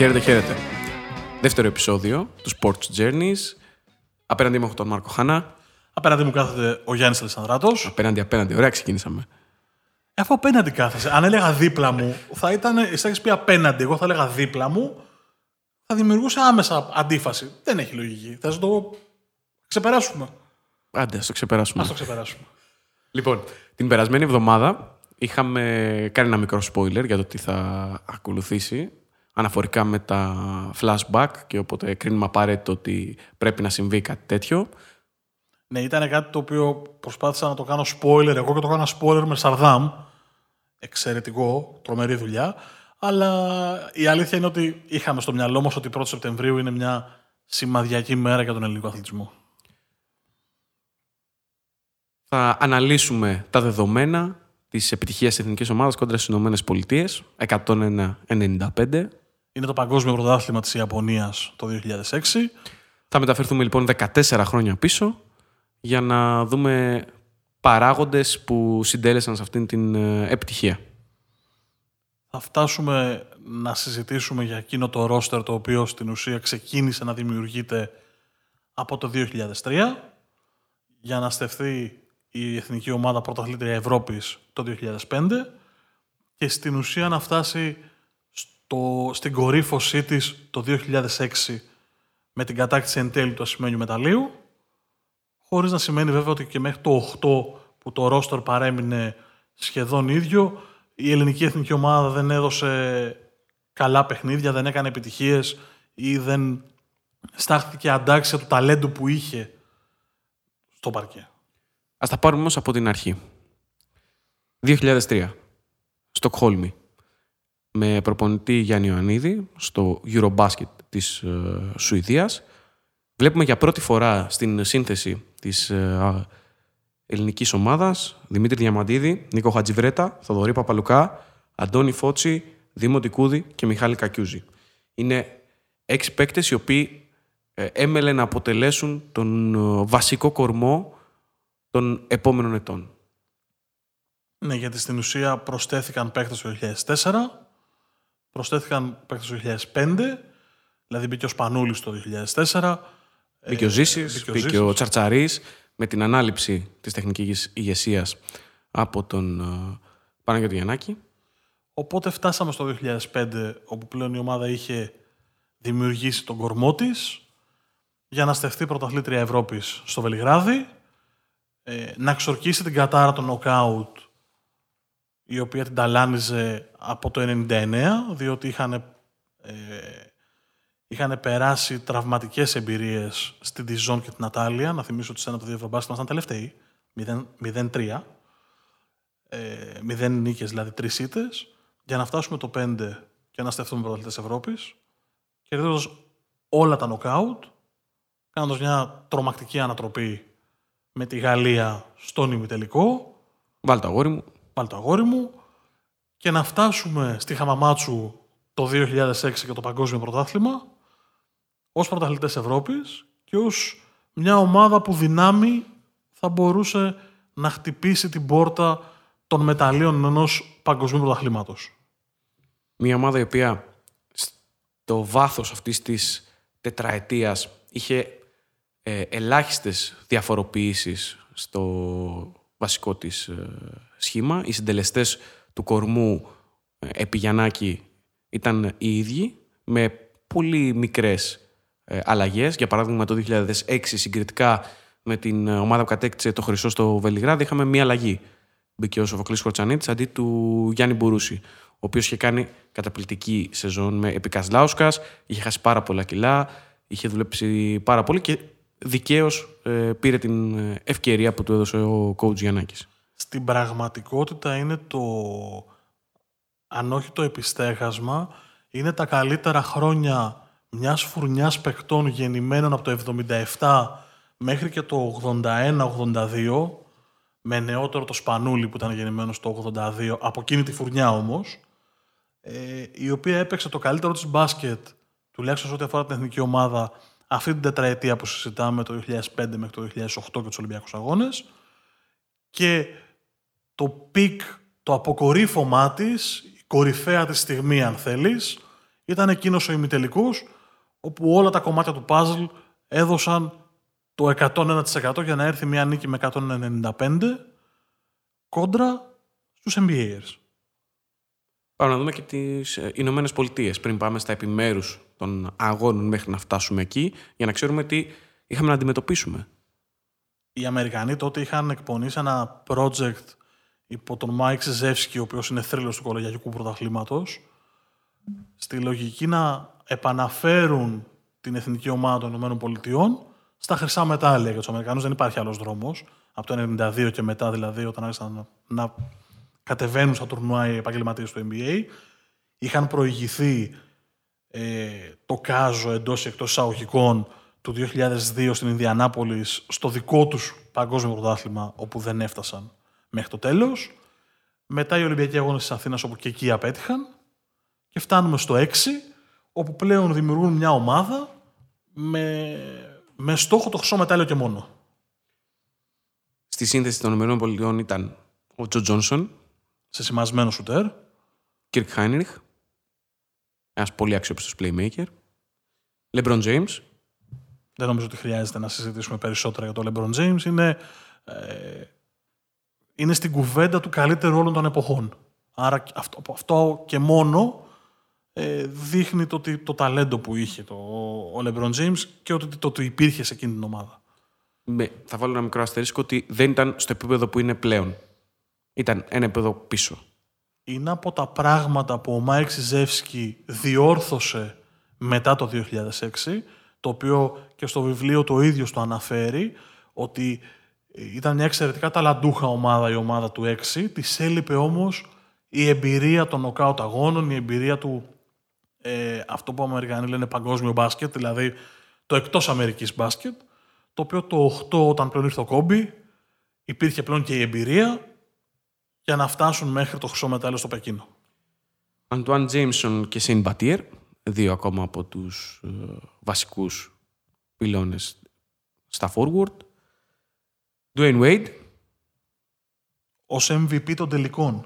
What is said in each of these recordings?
Χαίρετε, χαίρετε. Δεύτερο επεισόδιο του Sports Journeys. Απέναντί μου έχω τον Μάρκο Χανά. Απέναντί μου κάθεται ο Γιάννης Αλισανδράτος. Απέναντι. Ωραία, ξεκινήσαμε. Αφού απέναντι κάθεσαι. Αν έλεγα δίπλα μου, θα ήταν. Εσύ έχεις πει απέναντι. Εγώ θα έλεγα δίπλα μου. Θα δημιουργούσε άμεσα αντίφαση. Δεν έχει λογική. Θα το ξεπεράσουμε. Άντε, ας το ξεπεράσουμε. Λοιπόν, την περασμένη εβδομάδα είχαμε κάνει ένα μικρό spoiler για το τι θα ακολουθήσει αναφορικά με τα flashback και οπότε κρίνουμε απαραίτητο ότι πρέπει να συμβεί κάτι τέτοιο. Ναι, ήταν κάτι το οποίο προσπάθησα να το κάνω spoiler εγώ και το κάνω spoiler με Σαρδάμ. Εξαιρετικό, τρομερή δουλειά. Αλλά η αλήθεια είναι ότι είχαμε στο μυαλό μας ότι 1η Σεπτεμβρίου είναι μια σημαδιακή μέρα για τον ελληνικό αθλητισμό. Θα αναλύσουμε τα δεδομένα της επιτυχίας της εθνικής ομάδας κόντρα στις Ηνωμένες Πολιτείες, 101-95. Είναι το παγκόσμιο πρωτάθλημα της Ιαπωνίας το 2006. Θα μεταφερθούμε λοιπόν 14 χρόνια πίσω για να δούμε παράγοντες που συντέλεσαν σε αυτήν την επιτυχία. Θα φτάσουμε να συζητήσουμε για εκείνο το ρόστερ το οποίο στην ουσία ξεκίνησε να δημιουργείται από το 2003 για να στεφθεί η Εθνική Ομάδα Πρωταθλήτρια Ευρώπης το 2005 και στην ουσία να φτάσει στην κορύφωσή της το 2006 με την κατάκτηση εν τέλει του ασημένιου μεταλλίου, χωρίς να σημαίνει βέβαια ότι και μέχρι το 8 που το ρόστερ παρέμεινε σχεδόν ίδιο, η ελληνική εθνική ομάδα δεν έδωσε καλά παιχνίδια, δεν έκανε επιτυχίες ή δεν στάχθηκε αντάξια του ταλέντου που είχε στο παρκέ. Ας τα πάρουμε όμως από την αρχή. 2003, Στοκχόλμη, με προπονητή Γιάννη Ιωαννίδη στο Eurobasket της Σουηδίας. Βλέπουμε για πρώτη φορά στην σύνθεση της ελληνικής ομάδας Δημήτρη Διαμαντίδη, Νίκο Χατζηβρέττα, Θοδωρή Παπαλουκά, Αντώνη Φώτση, Δήμο Ντικούδη και Μιχάλη Κακιούζη. Είναι 6 παίκτες οι οποίοι έμελε να αποτελέσουν τον βασικό κορμό των επόμενων ετών. Ναι, γιατί στην ουσία προσθέθηκαν παίκτες το 2004, προσθέθηκαν παίκτες το 2005, δηλαδή μπήκε ο Σπανούλης το 2004, μπήκε ο Ζήσης, μπήκε ο Τσαρτσαρίς, με την ανάληψη της τεχνικής ηγεσίας από τον Παναγιώτη Γιαννάκη. Οπότε φτάσαμε στο 2005, όπου πλέον η ομάδα είχε δημιουργήσει τον κορμό της για να στεφθεί πρωταθλήτρια Ευρώπης στο Βελιγράδι, να ξορκίσει την Κατάρα των νοκάουτ, η οποία την ταλάνιζε από το 1999, διότι είχαν περάσει τραυματικές εμπειρίες στην Τιζόν και την Ατάλια. Να θυμίσω ότι σε ένα από τα δύο ευρωμπάσκετ ήταν τελευταίοι, 0-3. 0 νίκες, δηλαδή 3 ήττες, για να φτάσουμε το 5 και να στεφθούμε πρωταθλητές Ευρώπης, κερδίζοντας όλα τα νοκάουτ, κάνοντας μια τρομακτική ανατροπή με τη Γαλλία στον ημιτελικό. Βάλ' το αγόρι μου. Και να φτάσουμε στη Χαμαμάτσου το 2006 και το παγκόσμιο πρωτάθλημα ως πρωταθλητές Ευρώπης και ως μια ομάδα που δυνάμει θα μπορούσε να χτυπήσει την πόρτα των μεταλλίων ενός παγκοσμίου πρωταθλήματος. Μια ομάδα η οποία στο βάθος αυτής της τετραετίας είχε ελάχιστες διαφοροποιήσεις στο βασικό της σχήμα. Οι συντελεστές του κορμού επί Γιαννάκη ήταν οι ίδιοι, με πολύ μικρές αλλαγές. Για παράδειγμα, το 2006 συγκριτικά με την ομάδα που κατέκτησε το χρυσό στο Βελιγράδι είχαμε μία αλλαγή. Μπήκε ο Σοφοκλής Σχορτσανίτης αντί του Γιάννη Μπουρούση, ο οποίος είχε κάνει καταπληκτική σεζόν με επικάς Λάουσκας, είχε χάσει πάρα πολλά κιλά, είχε δουλέψει πάρα πολύ και δικαίως πήρε την ευκαιρία που του έδωσε ο coach Γιαννάκης. Στην πραγματικότητα είναι το, αν όχι το επιστέγασμα, είναι τα καλύτερα χρόνια μιας φουρνιάς παικτών γεννημένων από το 1977 μέχρι και το 1981-82, με νεότερο το Σπανούλη που ήταν γεννημένος το 1982, από εκείνη τη φουρνιά όμως, η οποία έπαιξε το καλύτερο της μπάσκετ, τουλάχιστον ό,τι αφορά την εθνική ομάδα, αυτή την τετραετία που συζητάμε, το 2005 μέχρι το 2008 και τους Ολυμπιακούς Αγώνες, και το πικ, το αποκορύφωμά της, η κορυφαία της στιγμή αν θέλεις, ήταν εκείνος ο ημιτελικός όπου όλα τα κομμάτια του παζλ έδωσαν το 101% για να έρθει μια νίκη με 195 κόντρα στους NBAers. Πάμε να δούμε και τις Ηνωμένες Πολιτείες πριν πάμε στα επιμέρους των αγώνων μέχρι να φτάσουμε εκεί, για να ξέρουμε τι είχαμε να αντιμετωπίσουμε. Οι Αμερικανοί τότε είχαν εκπονήσει ένα project υπό τον Μάικ Σιζέφσκι, ο οποίος είναι θρύλος του κολεγιακού πρωταθλήματος, στη λογική να επαναφέρουν την εθνική ομάδα των Ηνωμένων Πολιτειών στα χρυσά μετάλλια. Για τους Αμερικανούς δεν υπάρχει άλλος δρόμος. Από το 1992 και μετά, δηλαδή, όταν άρχισαν να κατεβαίνουν στα τουρνουά οι επαγγελματίες του NBA, είχαν προηγηθεί το κάζο εντός και εκτός εισαγωγικών του 2002 στην Ινδιανάπολης στο δικό τους παγκόσμιο πρωτάθλημα, όπου δεν έφτασαν μέχρι το τέλος. Μετά οι Ολυμπιακοί Αγώνες της Αθήνας, όπου και εκεί απέτυχαν. Και φτάνουμε στο 6, όπου πλέον δημιουργούν μια ομάδα με στόχο το χρυσό μετάλλιο και μόνο. Στη σύνθεση των ΗΠΑ ήταν ο Τζο Τζόνσον, σεσημασμένο σουτέρ, Κερκ Χάινριχ, ένας πολύ αξιόπιστος playmaker, Λεμπροντζέιμς. Δεν νομίζω ότι χρειάζεται να συζητήσουμε περισσότερα για τον Λεμπροντζέιμς. Είναι στην κουβέντα του καλύτερου όλων των εποχών. Άρα αυτό και μόνο δείχνει το ταλέντο που είχε ο Λεμπρον Τζέιμς και ότι το υπήρχε σε εκείνη την ομάδα. Θα βάλω ένα μικρό αστερίσκο ότι δεν ήταν στο επίπεδο που είναι πλέον. Ήταν ένα επίπεδο πίσω. Είναι από τα πράγματα που ο Μάικ Σιζέφσκι διόρθωσε μετά το 2006, το οποίο και στο βιβλίο το ίδιο το αναφέρει, ότι ήταν μια εξαιρετικά ταλαντούχα ομάδα η ομάδα του 6, της έλειπε όμως η εμπειρία των νοκάουτ αγώνων, η εμπειρία του αυτό που οι Αμερικανοί λένε παγκόσμιο μπάσκετ, δηλαδή το εκτός Αμερικής μπάσκετ, το οποίο το 8 όταν πλέον ήρθε ο Κόμπι, υπήρχε πλέον και η εμπειρία για να φτάσουν μέχρι το χρυσό μετάλλιο στο Πεκίνο. Αντουάν Τζέιμισον και Σιν Μπατιέρ, δύο ακόμα από τους βασικούς πυλώνες στα forward. Ντουέιν Γουέιντ, ως MVP των τελικών.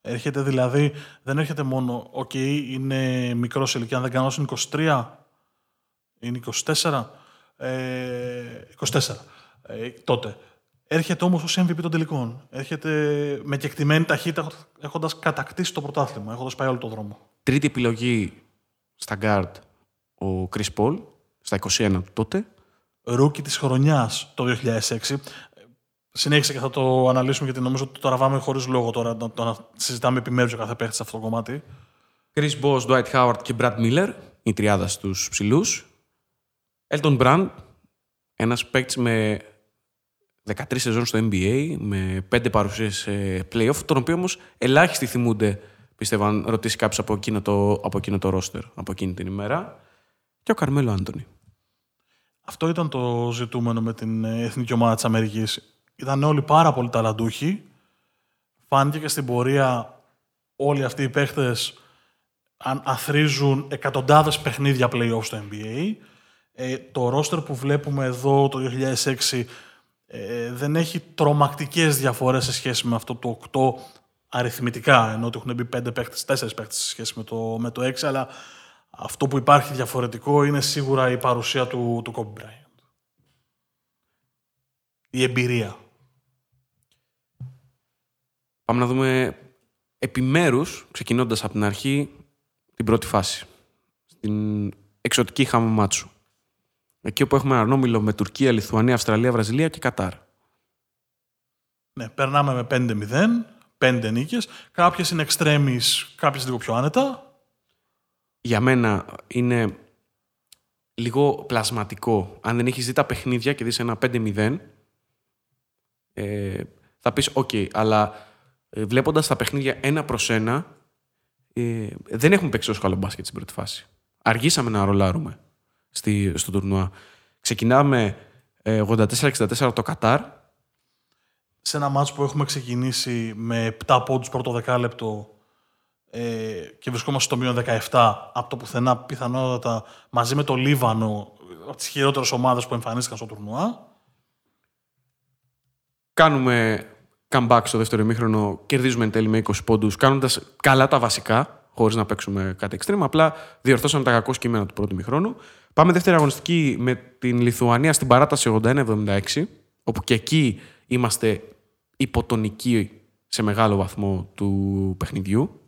Έρχεται δηλαδή, δεν έρχεται μόνο, οκ, είναι μικρός ηλικία, αν δεν κάνω, είναι 23, είναι 24, 24 τότε. Έρχεται όμως ως MVP των τελικών. Έρχεται με κεκτημένη ταχύτητα, έχοντας κατακτήσει το πρωτάθλημα, έχοντας πάει όλο τον δρόμο. Τρίτη επιλογή στα guard ο Κρις Πολ, στα 21 του τότε. Ρούκι της χρονιάς το 2006. Συνέχισε και θα το αναλύσουμε, γιατί νομίζω ότι το τραβάμε χωρίς λόγο τώρα να συζητάμε επιμέρους για κάθε παίχτη σε αυτό το κομμάτι. Chris Bosh, Dwight Howard και Brad Miller, η τριάδα στους ψηλούς. Elton Brand, ένας παίκτης με 13 σεζόν στο NBA, με 5 παρουσίες σε play-off, τον οποίο όμως ελάχιστοι θυμούνται, πίστευα, αν ρωτήσει κάποιος από εκείνο το roster, από εκείνη την ημέρα. Και ο Καρμέλο Άντονι. Αυτό ήταν το ζητούμενο με την Εθνική Ομάδα της Αμερικής. Ήταν όλοι πάρα πολύ ταλαντούχοι. Φάνηκε και στην πορεία όλοι αυτοί οι παίχτες αθροίζουν εκατοντάδες παιχνίδια play-off στο NBA. Το roster που βλέπουμε εδώ το 2006 δεν έχει τρομακτικές διαφορές σε σχέση με αυτό το 8 αριθμητικά, ενώ ότι έχουν μπει 5 παίχτες, 4 παίχτες σε σχέση με το 6, αλλά αυτό που υπάρχει διαφορετικό είναι σίγουρα η παρουσία του Kobe Bryant. Η εμπειρία. Πάμε να δούμε επιμέρους, ξεκινώντας από την αρχή, την πρώτη φάση. Στην εξωτική είχαμε μάτσου. Εκεί όπου έχουμε έναν όμιλο με Τουρκία, Λιθουανία, Αυστραλία, Βραζιλία και Κατάρ. Ναι, περνάμε με 5-0, 5 νίκες. Κάποιες είναι εξτρέμεις, κάποιες λίγο πιο άνετα. Για μένα είναι λίγο πλασματικό. Αν δεν έχεις δει τα παιχνίδια και δεις ένα 5-0, θα πεις ok, αλλά βλέποντας τα παιχνίδια ένα προς ένα, δεν έχουμε παίξει τόσο καλό μπάσκετ στην πρώτη φάση. Αργήσαμε να ρολάρουμε στο τουρνουά. Ξεκινάμε 84-64 το Κατάρ. Σε ένα μάτσο που έχουμε ξεκινήσει με 7 πόντους πρώτο δεκάλεπτο και βρισκόμαστε στο μείον 17 από το πουθενά, πιθανότατα μαζί με το Λίβανο, από τις χειρότερες ομάδες που εμφανίστηκαν στο τουρνουά. Κάνουμε comeback στο δεύτερο ημίχρονο, κερδίζουμε εν τέλει με 20 πόντους, κάνοντας καλά τα βασικά, χωρίς να παίξουμε κάτι extreme. Απλά διορθώσαμε τα κακό σκήμενα του πρώτου ημιχρόνου. Πάμε δεύτερη αγωνιστική με την Λιθουανία στην παράταση 81-76, όπου και εκεί είμαστε υποτονικοί σε μεγάλο βαθμό του παιχνιδιού.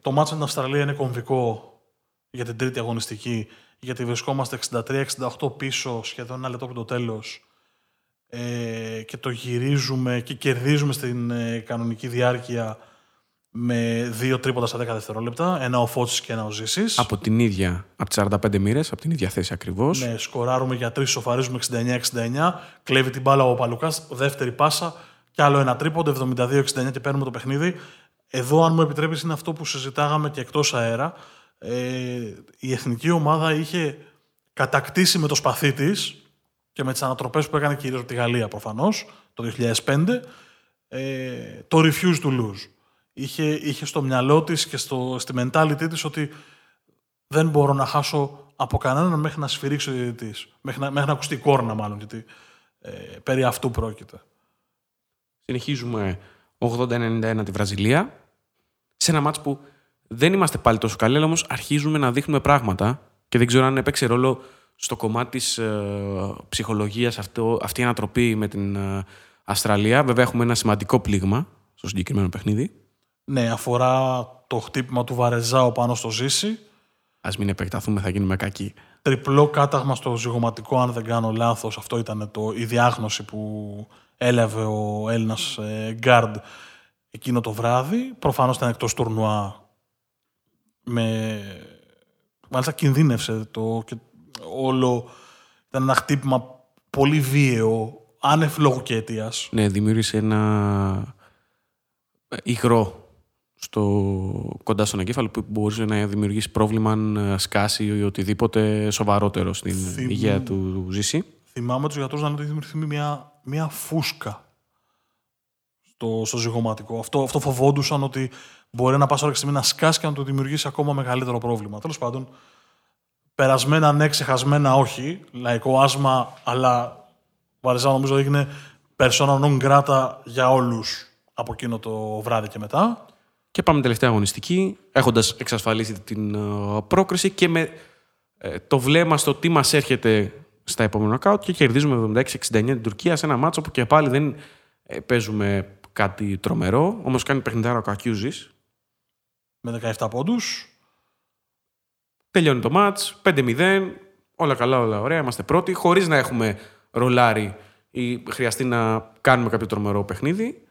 Το μάτσο με την Αυστραλία είναι κομβικό για την τρίτη αγωνιστική, γιατί βρισκόμαστε 63-68 πίσω, σχεδόν ένα λεπτό από το τέλος, και το γυρίζουμε και κερδίζουμε στην κανονική διάρκεια με δύο τρίποτα στα 10 δευτερόλεπτα, ένα ο Φώτσης και ένα ο Ζήσης. Από την ίδια, από τις 45 μοίρες, από την ίδια θέση ακριβώς. Ναι, σκοράρουμε για τρεις, σοφαρίζουμε 69-69, κλέβει την μπάλα ο Παλουκάς, δεύτερη πάσα και άλλο ένα τρίποντο, 72-69 και παίρνουμε το παιχνίδι. Εδώ, αν μου επιτρέπεις, είναι αυτό που συζητάγαμε και εκτός αέρα. Η εθνική ομάδα είχε κατακτήσει με το σπαθί της και με τις ανατροπές που έκανε κυρίως από τη Γαλλία προφανώς το 2005 το refuse to lose. Είχε στο μυαλό της και στη mentality της ότι δεν μπορώ να χάσω από κανέναν μέχρι να σφυρίξει ο διαιτητής, μέχρι να ακουστεί η κόρνα μάλλον, γιατί περί αυτού πρόκειται. Συνεχίζουμε 80-91 τη Βραζιλία, σε ένα μάτς που δεν είμαστε πάλι τόσο καλοί, αλλά όμως αρχίζουμε να δείχνουμε πράγματα και δεν ξέρω αν έπαιξε ρόλο στο κομμάτι της ψυχολογίας αυτή η ανατροπή με την Αυστραλία. Βέβαια, έχουμε ένα σημαντικό πλήγμα στο συγκεκριμένο παιχνίδι. Ναι, αφορά το χτύπημα του Βαρεζάου πάνω στο Ζήση. Ας μην επεκταθούμε, θα γίνουμε κακοί. Τριπλό κάταγμα στο ζυγωματικό, αν δεν κάνω λάθος. Αυτό ήταν η διάγνωση που έλαβε ο Έλληνας γκάρντ εκείνο το βράδυ. Προφανώς ήταν εκτός τουρνουά. Μάλιστα κινδύνευσε και όλο. Ήταν ένα χτύπημα πολύ βίαιο, άνευ λόγου και αιτίας. Ναι, δημιούργησε ένα υγρό κοντά στον εγκέφαλο που μπορούσε να δημιουργήσει πρόβλημα αν σκάσει ή οτιδήποτε σοβαρότερο στην υγεία του Ζήση. Θυμάμαι τους γιατρούς να λένε ότι δημιουργηθεί μια φούσκα στο ζυγωματικό. Αυτό φοβόντουσαν ότι μπορεί να πας ώρα και στιγμή να σκάσει και να του δημιουργήσει ακόμα μεγαλύτερο πρόβλημα. Τέλος πάντων, περασμένα ναι, ξεχασμένα όχι, λαϊκό άσμα, αλλά Βαρεζά νομίζω έγινε persona non grata για όλους από εκείνο το βράδυ και μετά. Και πάμε τελευταία αγωνιστική, έχοντας εξασφαλίσει την πρόκριση και με το βλέμμα στο τι μας έρχεται στα επόμενα νοκάουτ και κερδίζουμε 76-69 την Τουρκία σε ένα μάτσο που και πάλι δεν παίζουμε κάτι τρομερό, όμως κάνει παιχνιδάρα ο Κακιούζης. Με 17 πόντους. Τελειώνει το μάτς, 5-0, όλα καλά, όλα ωραία, είμαστε πρώτοι, χωρίς να έχουμε ρολάρι ή χρειαστεί να κάνουμε κάποιο τρομερό παιχνίδι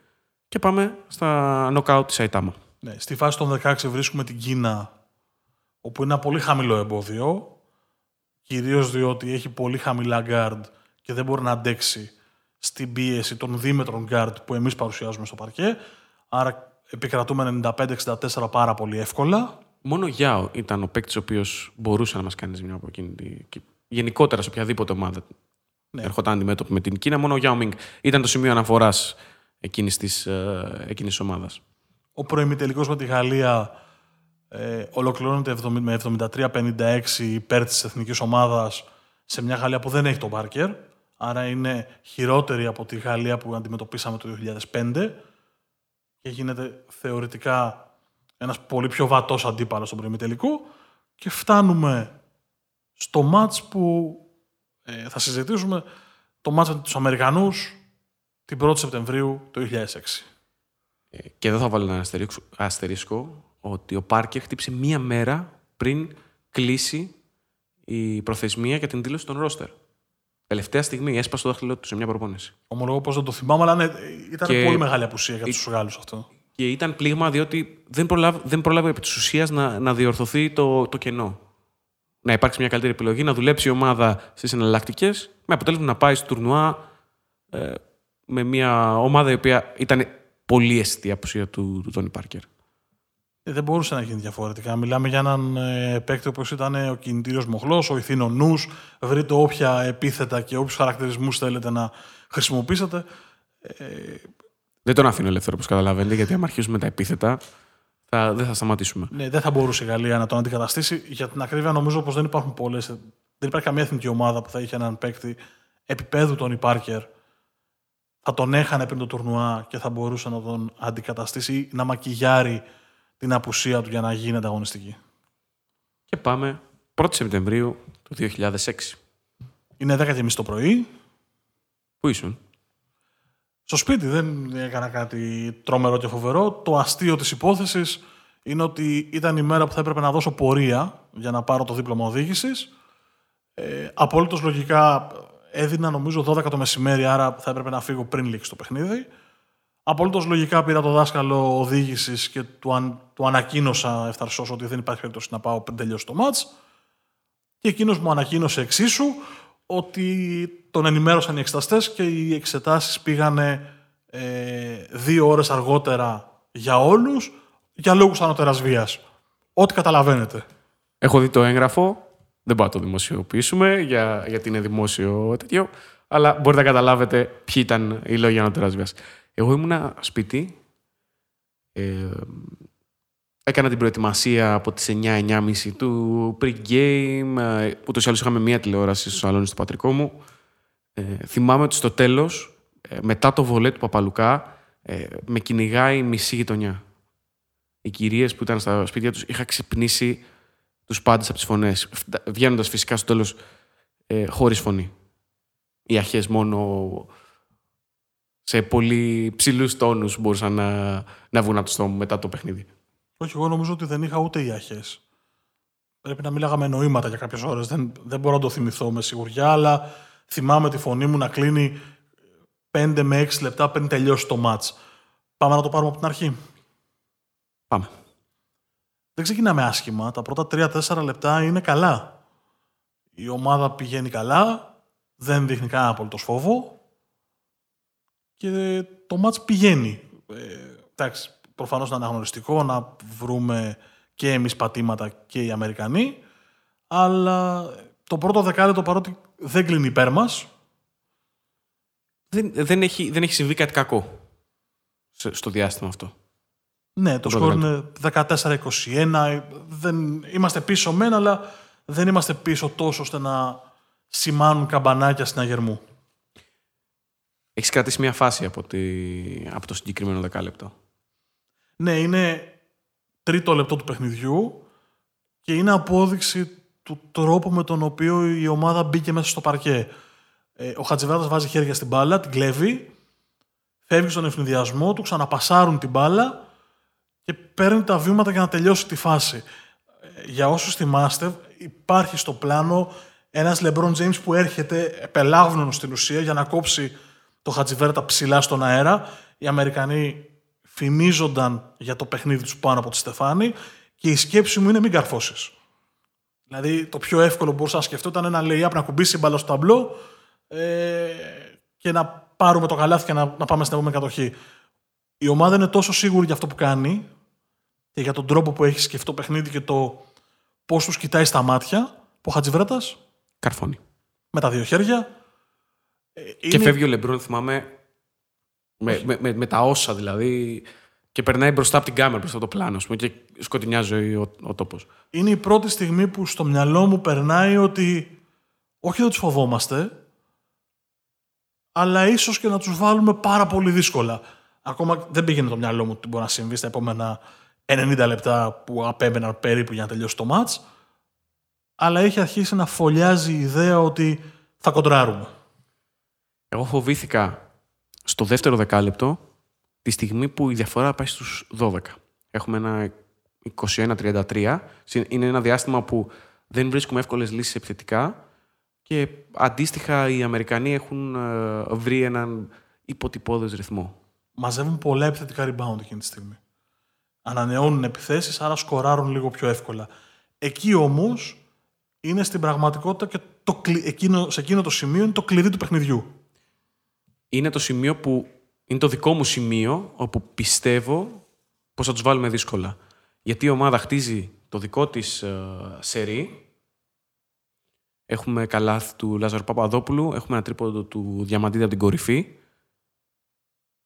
και πάμε στα νοκάουτ της Αϊτάμα. Ναι, στη φάση των 16 βρίσκουμε την Κίνα, όπου είναι ένα πολύ χαμηλό εμπόδιο, κυρίως διότι έχει πολύ χαμηλά γκάρντ και δεν μπορεί να αντέξει στην πίεση των δίμετρων γκάρντ που εμείς παρουσιάζουμε στο παρκέ. Άρα επικρατούμε 95-64 πάρα πολύ εύκολα. Μόνο Γιάο ήταν ο παίκτης ο οποίος μπορούσε να μας κάνει ζημιά από εκείνη τη... Γενικότερα σε οποιαδήποτε ομάδα ερχόταν αντιμέτωπη με την Κίνα. Μόνο ο Γιάο Μινγκ ήταν το σημείο αναφοράς εκείνης της ομάδας. Ο προημιτελικός με τη Γαλλία ολοκληρώνεται με 73-56 υπέρ της εθνικής ομάδας σε μια Γαλλία που δεν έχει τον Πάρκερ. Άρα είναι χειρότερη από τη Γαλλία που αντιμετωπίσαμε το 2005 και γίνεται θεωρητικά ένας πολύ πιο βατός αντίπαλος στον προημιτελικό και φτάνουμε στο μάτς που θα συζητήσουμε, το μάτς με τους Αμερικανούς την 1η Σεπτεμβρίου του 2006. Και εδώ θα βάλω ένα αστερίσκο ότι ο Πάρκερ χτύπησε μία μέρα πριν κλείσει η προθεσμία για την δήλωση των ρόστερ. Τελευταία στιγμή έσπασε το δάχτυλό του σε μια προπόνηση. Ομολογώ πως δεν το θυμάμαι, αλλά ναι, ήταν και πολύ μεγάλη απουσία για τους Γάλλους αυτό. Και ήταν πλήγμα διότι δεν πρόλαβε επί της ουσίας να διορθωθεί το κενό. Να υπάρξει μια καλύτερη επιλογή, να δουλέψει η ομάδα στις εναλλακτικές, με αποτέλεσμα να πάει στο τουρνουά με μια ομάδα η οποία ήταν πολύ αισθητή η απουσία του Τόνι Πάρκερ. Δεν μπορούσε να γίνει διαφορετικά. Μιλάμε για έναν παίκτη ο οποίος ήταν ο κινητήριος μοχλός, ο ηθήνων νους. Βρείτε όποια επίθετα και όποιους χαρακτηρισμούς θέλετε να χρησιμοποιήσετε. Δεν τον αφήνω ελεύθερο, όπως καταλαβαίνετε, γιατί αν αρχίσουμε τα επίθετα δεν θα σταματήσουμε. Ναι, δεν θα μπορούσε η Γαλλία να τον αντικαταστήσει. Για την ακρίβεια, νομίζω πως δεν υπάρχει καμία εθνική ομάδα που θα είχε έναν παίκτη επίπεδου Τόνι Πάρκερ. Θα τον έχανε πριν το τουρνουά και θα μπορούσε να τον αντικαταστήσει ή να μακιγιάρει την απουσία του για να γίνει ανταγωνιστική. Και πάμε 1η Σεπτεμβρίου του 2006. Είναι 10:30 το πρωί. Πού ήσουν? Στο σπίτι, δεν έκανα κάτι τρομερό και φοβερό. Το αστείο της υπόθεσης είναι ότι ήταν η μέρα που θα έπρεπε να δώσω πορεία για να πάρω το δίπλωμα οδήγησης. Απολύτως λογικά έδινα νομίζω 12 το μεσημέρι, άρα θα έπρεπε να φύγω πριν λήξει το παιχνίδι. Απολύτως λογικά πήρα το δάσκαλο οδήγησης και του ανακοίνωσα ευθαρσώς ότι δεν υπάρχει περίπτωση να πάω πριν τελειώσει το μάτς. Και εκείνος μου ανακοίνωσε εξίσου ότι τον ενημέρωσαν οι εξεταστές και οι εξετάσεις πήγανε 2 ώρες αργότερα για όλους, για λόγους ανωτέρας βίας. Ό,τι καταλαβαίνετε. Έχω δει το έγγραφο, δεν πάω να το δημοσιοποιήσουμε γιατί είναι δημόσιο τέτοιο, αλλά μπορείτε να καταλάβετε ποιοι ήταν οι λόγοι ανωτέρας βίας. Εγώ ήμουνα σπίτι, έκανα την προετοιμασία από τις 9-9.30 του pre-game, ούτως ή άλλως είχαμε μία τηλεόραση στο σαλόνι στο πατρικό μου. Θυμάμαι ότι στο τέλος, μετά το βολέ του Παπαλουκά, με κυνηγάει η μισή γειτονιά. Οι κυρίες που ήταν στα σπίτια τους είχα ξυπνήσει τους πάντες από τις φωνές, βγαίνοντας φυσικά στο τέλος χωρίς φωνή. Οι αρχές μόνο σε πολύ ψηλούς τόνους μπορούσαν να βγουν από το στόμα μετά το παιχνίδι. Όχι, εγώ νομίζω ότι δεν είχα ούτε ιαχές. Πρέπει να μίλαγα με νοήματα για κάποιες ώρες. Δεν μπορώ να το θυμηθώ με σιγουριά, αλλά θυμάμαι τη φωνή μου να κλείνει 5 με 6 λεπτά πριν τελειώσει το μάτς. Πάμε να το πάρουμε από την αρχή. Πάμε. Δεν ξεκινάμε άσχημα. Τα πρώτα 3-4 λεπτά είναι καλά. Η ομάδα πηγαίνει καλά, δεν δείχνει κανένα απολύτως φόβο και το μάτς πηγαίνει. Εντάξει. Προφανώς είναι αναγνωριστικό να βρούμε και εμείς πατήματα και οι Αμερικανοί, αλλά το πρώτο δεκάλεπτο παρότι δεν κλείνει υπέρ μας. Δεν έχει συμβεί κάτι κακό στο διάστημα αυτό. Ναι, το σκορ είναι 14-21. Είμαστε πίσω μεν, αλλά δεν είμαστε πίσω τόσο ώστε να σημάνουν καμπανάκια στην αγερμού. Έχεις κρατήσει μια φάση από το συγκεκριμένο δεκάλεπτο. Ναι, είναι 3ο λεπτό του παιχνιδιού και είναι απόδειξη του τρόπου με τον οποίο η ομάδα μπήκε μέσα στο παρκέ. Ο Χατζηβρέττας βάζει χέρια στην μπάλα, την κλέβει, φεύγει στον ευνηδιασμό του, ξαναπασάρουν την μπάλα και παίρνει τα βήματα για να τελειώσει τη φάση. Για όσους θυμάστε, υπάρχει στο πλάνο ένας Λεμπροντζέιμς που έρχεται επελάβνων στην ουσία για να κόψει το Χατζηβρέττας ψηλά στον αέρα. Οι Αμερικανοί φημίζονταν για το παιχνίδι τους πάνω από τη στεφάνη και η σκέψη μου είναι μην καρφώσεις. Δηλαδή το πιο εύκολο που μπορούσα να σκεφτώ ήταν ένα lay-up να κουμπίσει μπάλα στο ταμπλό και να πάρουμε το καλάθι και να πάμε στην επόμενη κατοχή. Η ομάδα είναι τόσο σίγουρη για αυτό που κάνει και για τον τρόπο που έχει σκεφτεί το παιχνίδι και το πώς τους κοιτάει στα μάτια που ο Χατζηβρέττας καρφώνει με τα δύο χέρια. Και φεύγει ο Λεμπρόν, θυμάμαι. Με τα όσα δηλαδή. Και περνάει μπροστά από την κάμερα, μπροστά από το πλάνο, ας πούμε, και σκοτεινιάζει ο τόπος. Είναι η πρώτη στιγμή που στο μυαλό μου περνάει ότι όχι δεν τους φοβόμαστε, αλλά ίσως και να τους βάλουμε πάρα πολύ δύσκολα. Ακόμα δεν πήγαινε το μυαλό μου ότι μπορεί να συμβεί στα επόμενα 90 λεπτά που απέμπαιναν περίπου για να τελειώσει το μάτς, αλλά είχε αρχίσει να φωλιάζει η ιδέα ότι θα κοντράρουμε. Εγώ φοβήθηκα στο δεύτερο δεκάλεπτο, τη στιγμή που η διαφορά πάει στους 12. Έχουμε ένα 21-33. Είναι ένα διάστημα που δεν βρίσκουμε εύκολες λύσεις επιθετικά και αντίστοιχα οι Αμερικανοί έχουν βρει έναν υποτυπώδες ρυθμό. Μαζεύουν πολλά επιθετικά rebound εκείνη τη στιγμή. Ανανεώνουν επιθέσεις, άρα σκοράρουν λίγο πιο εύκολα. Εκεί όμως είναι στην πραγματικότητα και σε εκείνο το σημείο είναι το κλειδί του παιχνιδιού. Είναι το σημείο που είναι το δικό μου σημείο όπου πιστεύω πως θα τους βάλουμε δύσκολα. Γιατί η ομάδα χτίζει το δικό της σερί. Έχουμε καλάθι του Λάζαρου Παπαδόπουλου, έχουμε ένα τρίποντο του Διαμαντίδη από την κορυφή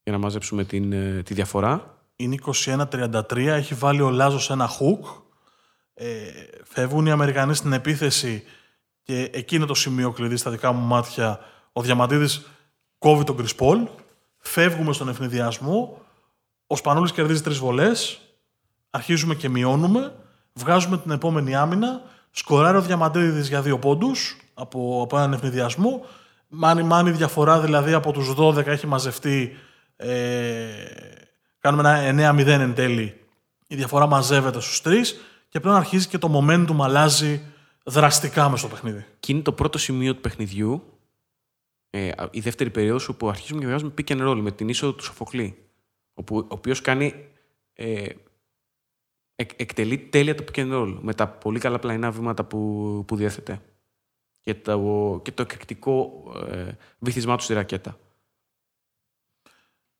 για να μαζέψουμε τη διαφορά. Είναι 21-33, έχει βάλει ο Λάζος ένα hook. Φεύγουν οι Αμερικανοί στην επίθεση και εκείνο το σημείο κλειδί στα δικά μου μάτια. Ο Διαμαντίδης κόβει τον Κρις Πολ, φεύγουμε στον ευνηδιασμό, ο Σπανούλης κερδίζει 3 βολές, αρχίζουμε και μειώνουμε, βγάζουμε την επόμενη άμυνα, σκοράρει ο Διαμαντίδης για 2 πόντους από έναν ευνηδιασμό, μάνι-μάνι διαφορά δηλαδή από τους 12 έχει μαζευτεί, κάνουμε ένα 9-0 εν τέλει, η διαφορά μαζεύεται στους 3 και πλέον αρχίζει και το momentum αλλάζει δραστικά μες στο παιχνίδι. Και είναι το πρώτο σημείο του παιχνιδιού, η δεύτερη περίοδος που αρχίζουμε και βγάζουμε pick and roll με την είσοδο του Σοφοκλή, ο οποίος κάνει... εκτελεί τέλεια το pick and roll με τα πολύ καλά πλαϊνά βήματα που διέθετε και το εκρηκτικό βυθισμά του στη ρακέτα.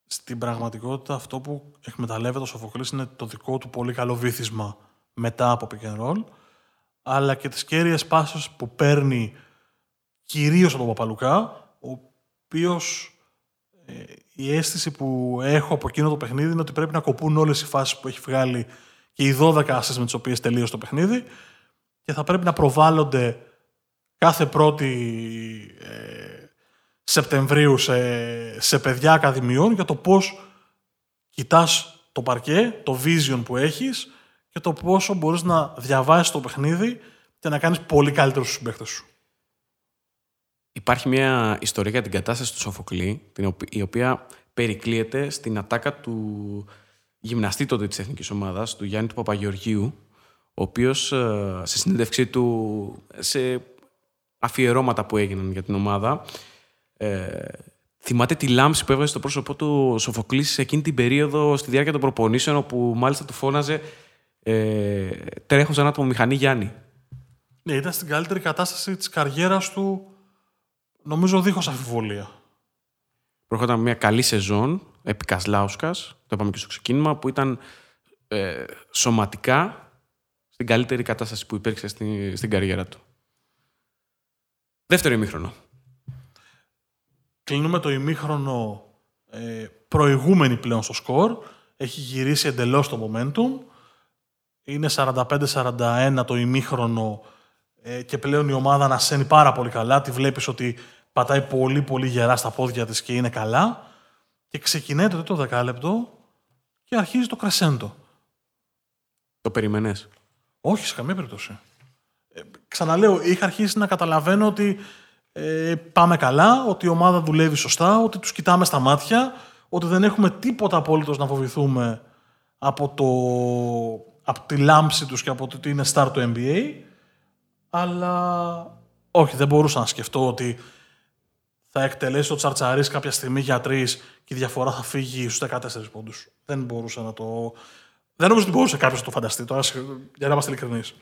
Στην πραγματικότητα αυτό που εκμεταλλεύεται ο Σοφοκλής είναι το δικό του πολύ καλό βύθισμα μετά από pick and roll, αλλά και τις κέρυες πάσες που παίρνει κυρίως από τον Παπαλουκά, ο οποίος η αίσθηση που έχω από εκείνο το παιχνίδι είναι ότι πρέπει να κοπούν όλες οι φάσεις που έχει βγάλει και οι 12 άσες με τις οποίες τελείωσε το παιχνίδι και θα πρέπει να προβάλλονται κάθε 1η Σεπτεμβρίου σε παιδιά ακαδημιών για το πώς κοιτάς το παρκέ, το vision που έχεις και το πόσο μπορείς να διαβάσεις το παιχνίδι και να κάνεις πολύ καλύτερους στους συμπαίκτες σου. Υπάρχει μια ιστορία για την κατάσταση του Σοφοκλή, η οποία περικλείεται στην ατάκα του γυμναστή τότε της εθνικής ομάδας, του Γιάννη του Παπαγεωργίου, ο οποίος σε συνέντευξή του, σε αφιερώματα που έγιναν για την ομάδα, θυμάται τη λάμψη που έβγαζε στο πρόσωπό του Σοφοκλής σε εκείνη την περίοδο στη διάρκεια των προπονήσεων, όπου μάλιστα του φώναζε «τρέχω σαν άτομο μηχανή Γιάννη». Ναι, ήταν στην καλύτερη κατάσταση της καριέρας του, νομίζω δίχως αμφιβολία. Προχώρησαν μια καλή σεζόν επί Κασλάουσκας, το είπαμε και στο ξεκίνημα, που ήταν σωματικά στην καλύτερη κατάσταση που υπήρξε στην καριέρα του. Δεύτερο ημίχρονο. Κλείνουμε το ημίχρονο προηγούμενη πλέον στο σκορ. Έχει γυρίσει εντελώς το momentum. Είναι 45-41 το ημίχρονο και πλέον η ομάδα ανασένει πάρα πολύ καλά. Τη βλέπεις ότι πατάει πολύ πολύ γερά στα πόδια της και είναι καλά. Και ξεκινάει το τέτοιο δεκάλεπτο και αρχίζει το κρεσέντο. Το περιμένες? Όχι, σε καμία περίπτωση. Ξαναλέω, είχα αρχίσει να καταλαβαίνω ότι πάμε καλά, ότι η ομάδα δουλεύει σωστά, ότι τους κοιτάμε στα μάτια, ότι δεν έχουμε τίποτα απόλυτος να φοβηθούμε από τη λάμψη τους και από το ότι είναι star του NBA. Αλλά όχι, δεν μπορούσα να σκεφτώ ότι θα εκτελέσει το Τσαρτσαρίς κάποια στιγμή για 3 και η διαφορά θα φύγει στους 14 πόντους. Δεν μπορούσα να το... Δεν νομίζω ότι μπορούσε κάποιος να το φανταστεί τώρα, για να είμαστε ειλικρινείς.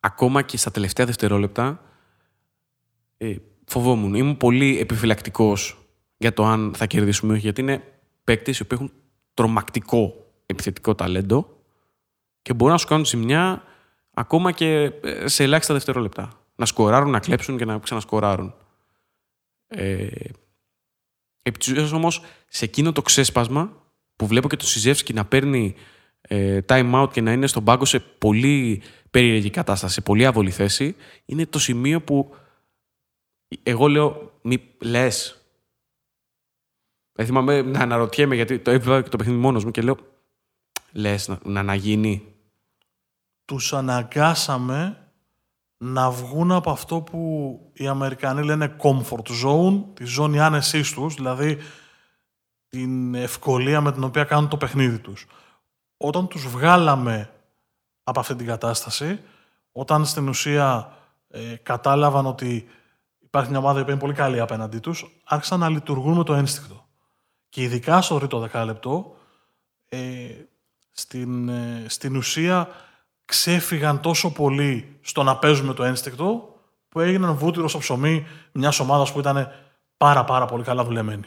Ακόμα και στα τελευταία δευτερόλεπτα φοβόμουν. Ήμουν πολύ επιφυλακτικός για το αν θα κερδίσουμε, γιατί είναι παίκτες οι οποίοι έχουν τρομακτικό επιθετικό ταλέντο και μπορούν να σου κάνουν ζημιά ακόμα και σε ελάχιστα δευτερόλεπτα. Να σκοράρουν, να κλέψουν και να ξανασκοράρουν. Επί της ουσίας όμως, σε εκείνο το ξέσπασμα που βλέπω και τον Σιζέφσκι να παίρνει time out και να είναι στον πάγκο σε πολύ περίεργη κατάσταση, σε πολύ άβολη θέση, είναι το σημείο που εγώ λέω μη λες. Θυμάμαι να αναρωτιέμαι, γιατί το έβλεπα και το παιχνίδι μόνος μου και λέω λες να αναγίνει. Τους αναγκάσαμε να βγουν από αυτό που οι Αμερικανοί λένε comfort zone, τη ζώνη άνεσής τους, δηλαδή την ευκολία με την οποία κάνουν το παιχνίδι τους. Όταν τους βγάλαμε από αυτή την κατάσταση, όταν στην ουσία κατάλαβαν ότι υπάρχει μια ομάδα που είναι πολύ καλή απέναντί τους, άρχισαν να λειτουργούν με το ένστικτο. Και ειδικά στο τρίτο δεκάλεπτο, στην ουσία ξέφυγαν τόσο πολύ στο να παίζουν με το ένστικτο που έγιναν βούτυρο στο ψωμί μιας ομάδας που ήταν πάρα πολύ καλά δουλεμένη.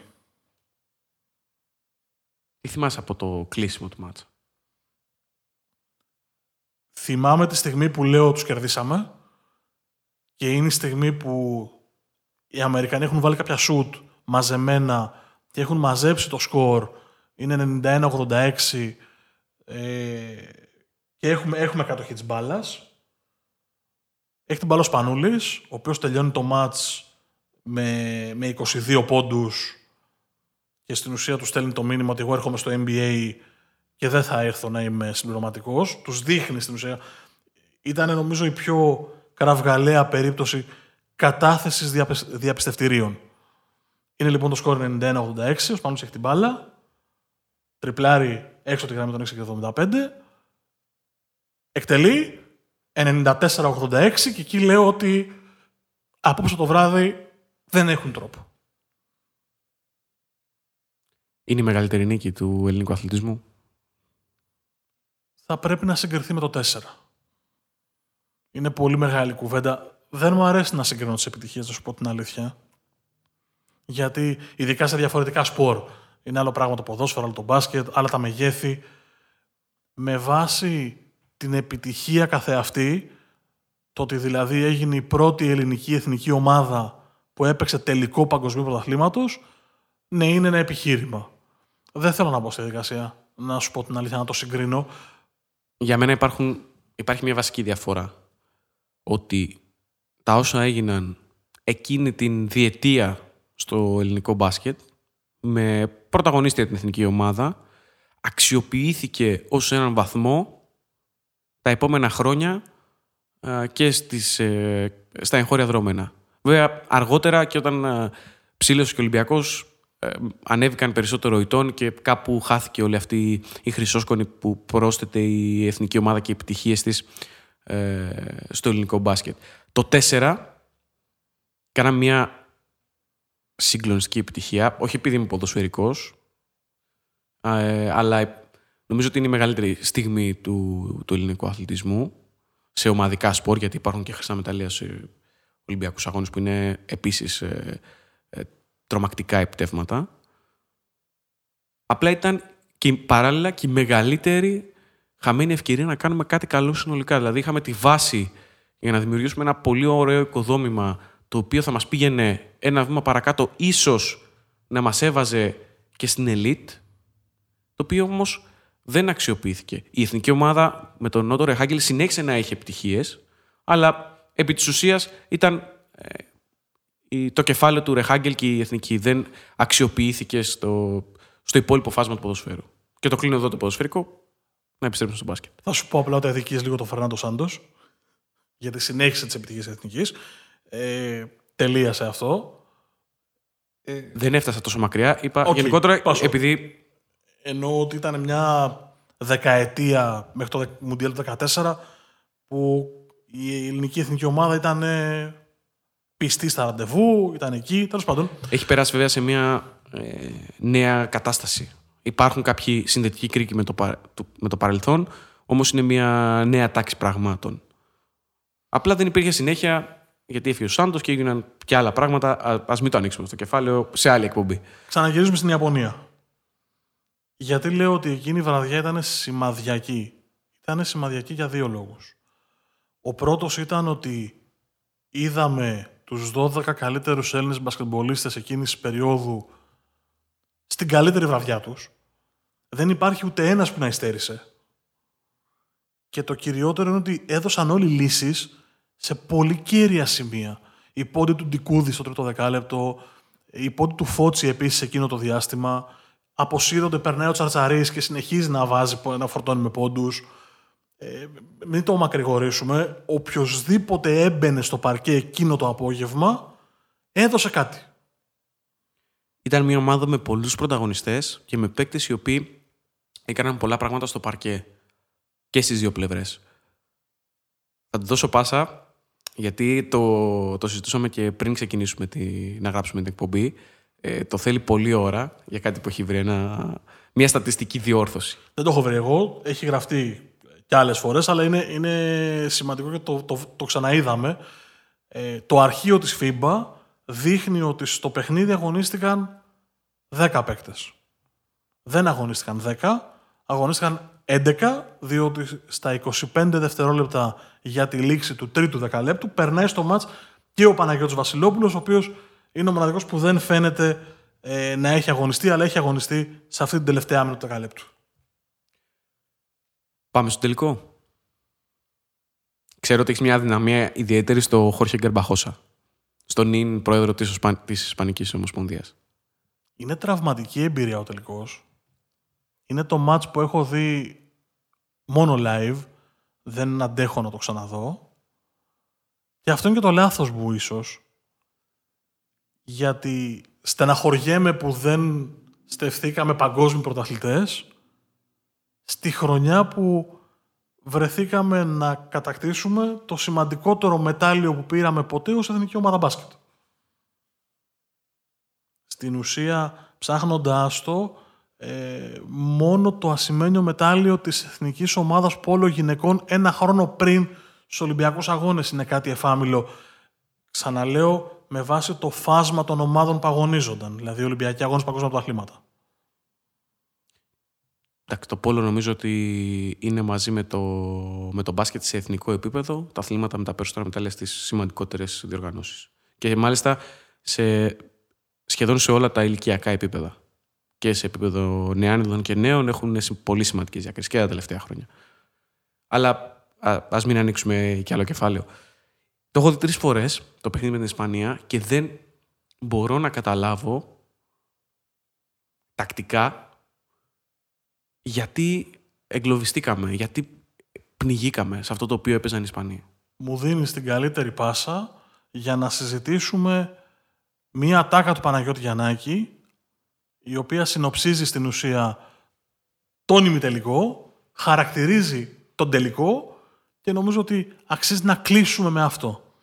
Τι θυμάσαι από το κλείσιμο του μάτσα? Θυμάμαι τη στιγμή που λέω τους κερδίσαμε και είναι η στιγμή που οι Αμερικανοί έχουν βάλει κάποια σουτ μαζεμένα και έχουν μαζέψει το σκορ, είναι 91-86 και έχουμε κατοχή της μπάλας. Έχει την μπάλα ο Σπανούλης, ο οποίος τελειώνει το μάτς με 22 πόντους και στην ουσία του στέλνει το μήνυμα ότι εγώ έρχομαι στο NBA και δεν θα έρθω να είμαι συμπληρωματικός. Τους δείχνει στην ουσία. Ήταν νομίζω η πιο κραυγαλαία περίπτωση κατάθεσης διαπιστευτηρίων. Είναι λοιπόν το σκόρ 91-86, ο Σπανούλης έχει την μπάλα, τριπλάρει έξω τη γραμμή των 6,75, εκτελεί 94-86 και εκεί λέω ότι απόψε το βράδυ δεν έχουν τρόπο. Είναι η μεγαλύτερη νίκη του ελληνικού αθλητισμού. Θα πρέπει να συγκριθεί με το 4. Είναι πολύ μεγάλη κουβέντα. Δεν μου αρέσει να συγκρίνω τις επιτυχίες, να σου πω την αλήθεια. Γιατί ειδικά σε διαφορετικά σπορ. Είναι άλλο πράγμα το ποδόσφαιρο, άλλο το μπάσκετ, άλλα τα μεγέθη. Με βάση την επιτυχία καθεαυτή, το ότι δηλαδή έγινε η πρώτη ελληνική εθνική ομάδα που έπαιξε τελικό παγκοσμίου πρωταθλήματος, ναι, είναι ένα επιχείρημα. Δεν θέλω να μπω στη διαδικασία, να σου πω την αλήθεια, να το συγκρίνω. Για μένα υπάρχει μια βασική διαφορά. Ότι τα όσα έγιναν εκείνη την διετία στο ελληνικό μπάσκετ, με πρωταγωνίστρια την εθνική ομάδα, αξιοποιήθηκε ως έναν βαθμό τα επόμενα χρόνια και στα εγχώρια δρόμενα. Βέβαια, αργότερα και όταν ψήλωσε και ο Ολυμπιακός, ανέβηκαν περισσότερο ητών και κάπου χάθηκε όλη αυτή η χρυσόσκονη που πρόσθεται η εθνική ομάδα και οι επιτυχίες της στο ελληνικό μπάσκετ. Το 4 κάναμε μια συγκλονιστική επιτυχία, όχι επειδή είμαι ποδοσφαιρικός, αλλά νομίζω ότι είναι η μεγαλύτερη στιγμή του ελληνικού αθλητισμού σε ομαδικά σπορ, γιατί υπάρχουν και χρυσά μεταλλεία σε Ολυμπιακούς αγώνες που είναι επίσης τρομακτικά επιτεύγματα. Απλά ήταν και παράλληλα και η μεγαλύτερη χαμένη ευκαιρία να κάνουμε κάτι καλό συνολικά. Δηλαδή είχαμε τη βάση για να δημιουργήσουμε ένα πολύ ωραίο οικοδόμημα, το οποίο θα μας πήγαινε ένα βήμα παρακάτω, ίσως να μας έβαζε και στην ελίτ, το οποίο όμως δεν αξιοποιήθηκε. Η εθνική ομάδα με τον Νότο Ρεχάγκελ συνέχισε να έχει επιτυχίες, αλλά επί της ουσίας ήταν το κεφάλαιο του Ρεχάγκελ και η εθνική δεν αξιοποιήθηκε στο υπόλοιπο φάσμα του ποδοσφαίρου. Και το κλείνω εδώ το ποδοσφαιρικό, να επιστρέψουμε στο μπάσκετ. Θα σου πω απλά ότι αδικείς λίγο τον Φερνάντο Σάντος, γιατί συνέχισε τις επιτυχίες της εθνικής. Τελείασε αυτό. Δεν έφτασα τόσο μακριά. Είπα okay, γενικότερα πάσω. Επειδή εννοώ ότι ήταν μια δεκαετία μέχρι το Μουντιάλ του 2014 που η ελληνική εθνική ομάδα ήταν πιστή στα ραντεβού, ήταν εκεί, τέλος πάντων. Έχει περάσει βέβαια σε μια νέα κατάσταση. Υπάρχουν κάποιοι συνδετικοί κρίκοι με το παρελθόν, όμως είναι μια νέα τάξη πραγμάτων. Απλά δεν υπήρχε συνέχεια, γιατί έφυγε ο Σάντος και έγιναν και άλλα πράγματα. Ας μην το ανοίξουμε στο κεφάλαιο, σε άλλη εκπομπή. Ξαναγυρίζουμε στην Ιαπωνία. Γιατί λέω ότι εκείνη η βραδιά ήταν σημαδιακή. Ήταν σημαδιακή για δύο λόγους. Ο πρώτος ήταν ότι είδαμε τους 12 καλύτερους Έλληνες μπασκετμπολίστες εκείνης της περίοδου στην καλύτερη βραδιά τους. Δεν υπάρχει ούτε ένας που να υστέρησε. Και το κυριότερο είναι ότι έδωσαν όλοι λύσεις σε πολύ κύρια σημεία. Η πόντη του Ντικούδη στο τρίτο δεκάλεπτο, η πόντη του Φώτση επίσης εκείνο το διάστημα. Αποσύρονται, περνάει ο Τσαρτσαρίς και συνεχίζει να βάζει, να φορτώνει με πόντους. Μην το μακρηγορήσουμε. Οποιοσδήποτε έμπαινε στο παρκέ εκείνο το απόγευμα, έδωσε κάτι. Ήταν μια ομάδα με πολλούς πρωταγωνιστές και με παίκτες οι οποίοι έκαναν πολλά πράγματα στο παρκέ και στις δύο πλευρές. Θα του δώσω πάσα, γιατί το συζητούσαμε και πριν ξεκινήσουμε να γράψουμε την εκπομπή. Το θέλει πολλή ώρα για κάτι που έχει βρει μια στατιστική διόρθωση. Δεν το έχω βρει εγώ. Έχει γραφτεί κι άλλες φορές, αλλά είναι σημαντικό και το ξαναείδαμε. Το αρχείο της FIBA δείχνει ότι στο παιχνίδι αγωνίστηκαν 10 παίκτες. Δεν αγωνίστηκαν 10, αγωνίστηκαν 11, διότι στα 25 δευτερόλεπτα για τη λήξη του τρίτου δεκαλέπτου περνάει στο μάτς και ο Παναγιώτης Βασιλόπουλος, ο οποίος είναι ο μοναδικός που δεν φαίνεται να έχει αγωνιστεί, αλλά έχει αγωνιστεί σε αυτή την τελευταία άμυνα του δεκαλέπτου. Πάμε στο τελικό. Ξέρω ότι έχει μια δυναμία ιδιαίτερη στο Χόρχε Γκερμπαχώσα, στον νυν πρόεδρο της Ισπανικής Ομοσπονδίας. Είναι τραυματική εμπειρία ο τελικός. Είναι το match που έχω δει μόνο live. Δεν αντέχω να το ξαναδώ. Και αυτό είναι και το λάθος μου ίσως. Γιατί στεναχωριέμαι που δεν στεφθήκαμε παγκόσμιοι πρωταθλητές στη χρονιά που βρεθήκαμε να κατακτήσουμε το σημαντικότερο μετάλλιο που πήραμε ποτέ ως εθνική ομάδα μπάσκετ. Στην ουσία, ψάχνοντάς το, μόνο το ασημένιο μετάλλιο της εθνικής ομάδας πόλο γυναικών ένα χρόνο πριν στους Ολυμπιακούς Αγώνες είναι κάτι εφάμιλο. Ξαναλέω, με βάση το φάσμα των ομάδων που αγωνίζονταν, δηλαδή Ολυμπιακοί Αγώνες, παγκόσμια πρωταθλήματα. Το πόλο νομίζω ότι είναι μαζί με το μπάσκετ σε εθνικό επίπεδο τα αθλήματα με τα περισσότερα μετάλλια στις σημαντικότερες διοργανώσεις. Και μάλιστα σχεδόν σε όλα τα ηλικιακά επίπεδα. Και σε επίπεδο νεάνιδων και νέων έχουν πολύ σημαντικές διακρίσεις και τα τελευταία χρόνια. Αλλά ας μην ανοίξουμε κι άλλο κεφάλαιο. Το έχω δει 3 φορές το παιχνίδι με την Ισπανία και δεν μπορώ να καταλάβω τακτικά γιατί εγκλωβιστήκαμε, γιατί πνιγήκαμε σε αυτό το οποίο έπαιζαν οι Ισπανοί. Μου δίνεις την καλύτερη πάσα για να συζητήσουμε μία ατάκα του Παναγιώτη Γιαννάκη, η οποία συνοψίζει στην ουσία τον ημιτελικό, χαρακτηρίζει τον τελικό και νομίζω ότι αξίζει να κλείσουμε με αυτό.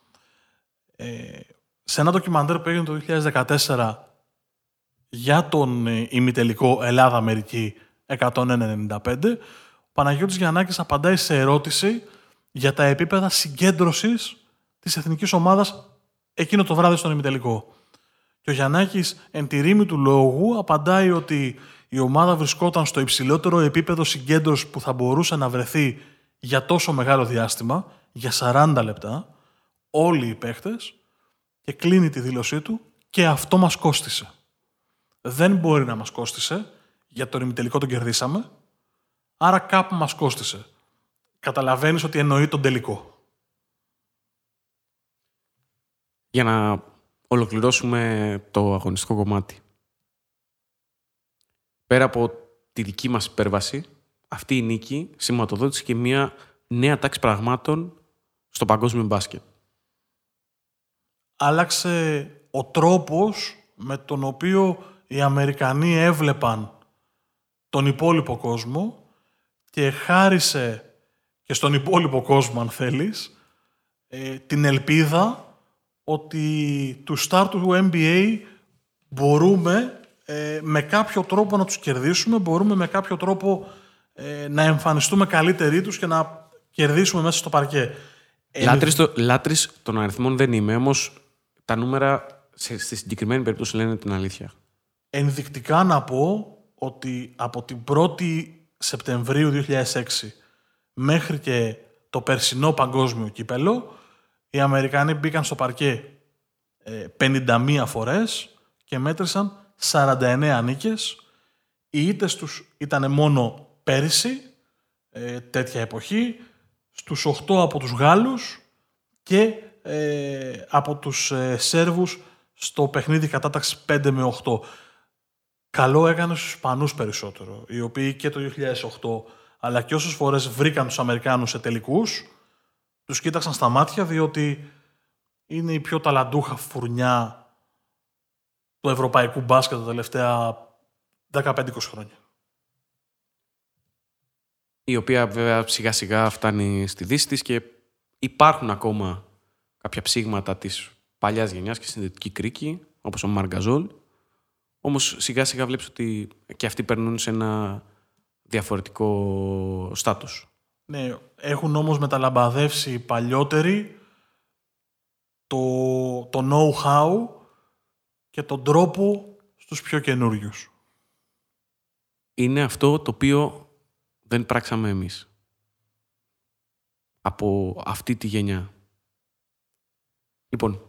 Σε ένα ντοκιμαντέρ που έγινε το 2014 για τον ημιτελικό Ελλάδα-Αμερική 195, ο Παναγιώτης Γιαννάκης απαντάει σε ερώτηση για τα επίπεδα συγκέντρωσης της εθνικής ομάδας εκείνο το βράδυ στον ημιτελικό. Και ο Γιαννάκης εν τη ρήμη του λόγου απαντάει ότι η ομάδα βρισκόταν στο υψηλότερο επίπεδο συγκέντρωσης που θα μπορούσε να βρεθεί για τόσο μεγάλο διάστημα, για 40 λεπτά, όλοι οι παίχτες, και κλείνει τη δήλωσή του και αυτό μας κόστισε. Δεν μπορεί να μας κόστισε. Για τον ημιτελικό τον κερδίσαμε, άρα κάπου μας κόστισε. Καταλαβαίνεις ότι εννοεί τον τελικό. Για να ολοκληρώσουμε το αγωνιστικό κομμάτι. Πέρα από τη δική μας υπέρβαση, αυτή η νίκη σηματοδότησε και μια νέα τάξη πραγμάτων στο παγκόσμιο μπάσκετ. Άλλαξε ο τρόπος με τον οποίο οι Αμερικανοί έβλεπαν τον υπόλοιπο κόσμο και χάρισε και στον υπόλοιπο κόσμο, αν θέλεις, την ελπίδα ότι του στάρ του NBA μπορούμε με κάποιο τρόπο να τους κερδίσουμε, μπορούμε με κάποιο τρόπο να εμφανιστούμε καλύτεροι τους και να κερδίσουμε μέσα στο παρκέ. Λάτρης των αριθμών δεν είμαι, όμως τα νούμερα στη συγκεκριμένη περίπτωση λένε την αλήθεια. Ενδεικτικά να πω ότι από την 1η Σεπτεμβρίου 2006 μέχρι και το περσινό παγκόσμιο κύπελλο, οι Αμερικανοί μπήκαν στο παρκέ 51 φορές και μέτρησαν 49 νίκες. Οι ήττες τους ήταν μόνο πέρυσι, τέτοια εποχή, στους 8 από τους Γάλλους και από τους Σέρβους στο παιχνίδι κατάταξης 5 με 8. Καλό έκανε στους Ισπανούς περισσότερο, οι οποίοι και το 2008 αλλά και όσες φορές βρήκαν τους Αμερικάνους σε τελικούς, τους κοίταξαν στα μάτια, διότι είναι η πιο ταλαντούχα φουρνιά του ευρωπαϊκού μπάσκετ τα τελευταία 15-20 χρόνια. Η οποία βέβαια σιγά σιγά φτάνει στη δύση της και υπάρχουν ακόμα κάποια ψήγματα της παλιάς γενιάς και στην Δυτική Κρίκη, όπως ο Μαρκ Γκαζόλ. Όμως σιγά σιγά βλέπεις ότι και αυτοί περνούν σε ένα διαφορετικό στάτους. Ναι, έχουν όμως μεταλαμπαδεύσει παλιότεροι το know-how και τον τρόπο στους πιο καινούριους. Είναι αυτό το οποίο δεν πράξαμε εμείς. Από αυτή τη γενιά. Λοιπόν,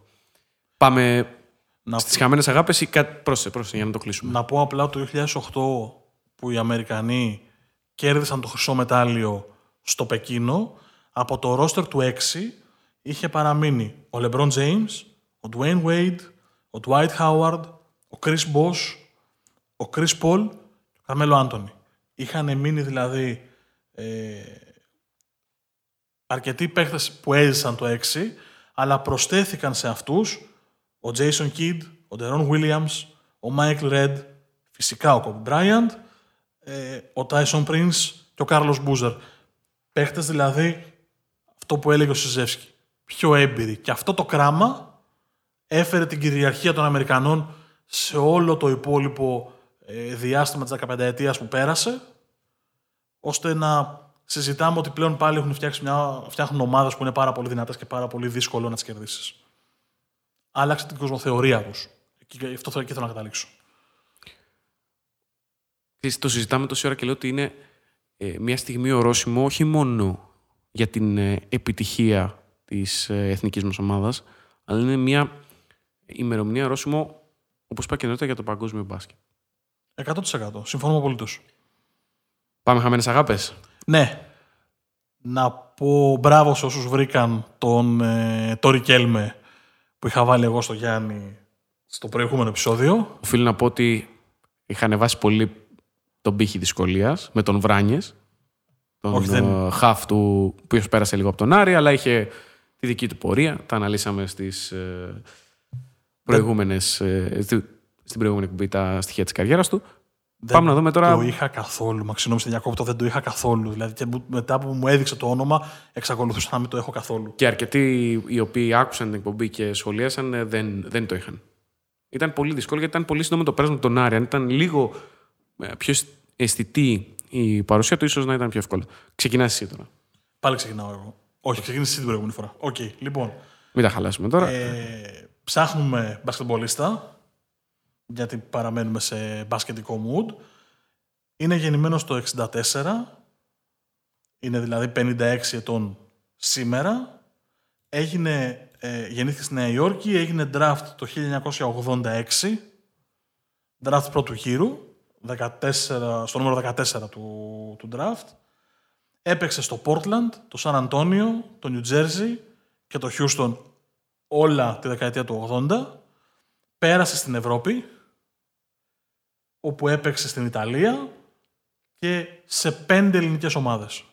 πάμε... Στις χαμένες αγάπες ή κάτι... Πρόσεχε, για να το κλείσουμε. Να πω απλά το 2008 που οι Αμερικανοί κέρδισαν το χρυσό μετάλλιο στο Πεκίνο, από το ρόστερ του 6 είχε παραμείνει ο Λεμπροντζέιμς, ο Ντουέιν Γουέιντ, ο Ντουάιτ Χάουαρτ, ο Κρις Πολ, ο Καρμέλο Άντονι. Είχαν μείνει δηλαδή αρκετοί παίκτες που έζησαν το 6, αλλά προσθέθηκαν σε αυτούς ο Jason Kidd, ο Deron Williams, ο Michael Redd, φυσικά ο Κόμπι Μπράιαντ, ο Tyson Prince και ο Κάρλος Μπούζερ. Παίχτες δηλαδή, αυτό που έλεγε ο Σιζέφσκι, πιο έμπειροι. Και αυτό το κράμα έφερε την κυριαρχία των Αμερικανών σε όλο το υπόλοιπο διάστημα της 15ετίας που πέρασε, ώστε να συζητάμε ότι πλέον πάλι έχουν φτιάχνουν ομάδες που είναι πάρα πολύ δυνατές και πάρα πολύ δύσκολο να τις κερδίσεις. Άλλαξε την κοσμοθεωρία τους. Και αυτό θέλω να καταλήξω. Το συζητάμε τόση ώρα και λέω ότι είναι μια στιγμή ορόσημο όχι μόνο για την επιτυχία της εθνικής μας ομάδας, αλλά είναι μια ημερομηνία ορόσημο, όπως είπα και νωρίτερα, για το παγκόσμιο μπάσκετ. 100%. Συμφωνούμε απολύτως. Πάμε χαμένες αγάπες. Ναι. Να πω μπράβο σε όσους βρήκαν το Ρικέλμε που είχα βάλει εγώ στο Γιάννη στο προηγούμενο επεισόδιο. Οφείλω να πω ότι είχα ανεβάσει πολύ τον πύχη δυσκολίας με τον Βράνιες, τον χαφ του, που πέρασε λίγο από τον Άρη, αλλά είχε τη δική του πορεία. Τα αναλύσαμε στις προηγούμενες, στην προηγούμενη εκπομπή τα στοιχεία της καριέρας του. Πάμε να δούμε τώρα. Δεν το είχα καθόλου. Μα συγγνώμη, διακόπτω, δεν το είχα καθόλου. Δηλαδή, και μετά που μου έδειξε το όνομα, εξακολουθούσα να μην το έχω καθόλου. Και αρκετοί οι οποίοι άκουσαν την εκπομπή και σχολίασαν δεν το είχαν. Ήταν πολύ δύσκολο γιατί ήταν πολύ σύντομο το πέρασμα τον Άρη. Αν ήταν λίγο πιο αισθητή η παρουσία του, ίσως να ήταν πιο εύκολο. Ξεκινάς εσύ τώρα. Πάλι ξεκινάω εγώ. Όχι, ξεκίνησε εσύ την προηγούμενη φορά. Οκ, λοιπόν. Μην τα χαλάσουμε τώρα. Ψάχνουμε μπασκετμπολίστα, γιατί παραμένουμε σε μπασκετικό mood. Είναι γεννημένος το 1964, είναι δηλαδή 56 ετών σήμερα. Γεννήθηκε στη Νέα Υόρκη, έγινε draft το 1986, draft πρώτου γύρου, 14, στο νούμερο 14 του draft. Έπαιξε στο Portland, το Σαν Αντώνιο, το New Jersey και το Houston όλα τη δεκαετία του 80. Πέρασε στην Ευρώπη, όπου έπαιξε στην Ιταλία και σε 5 ελληνικές ομάδες.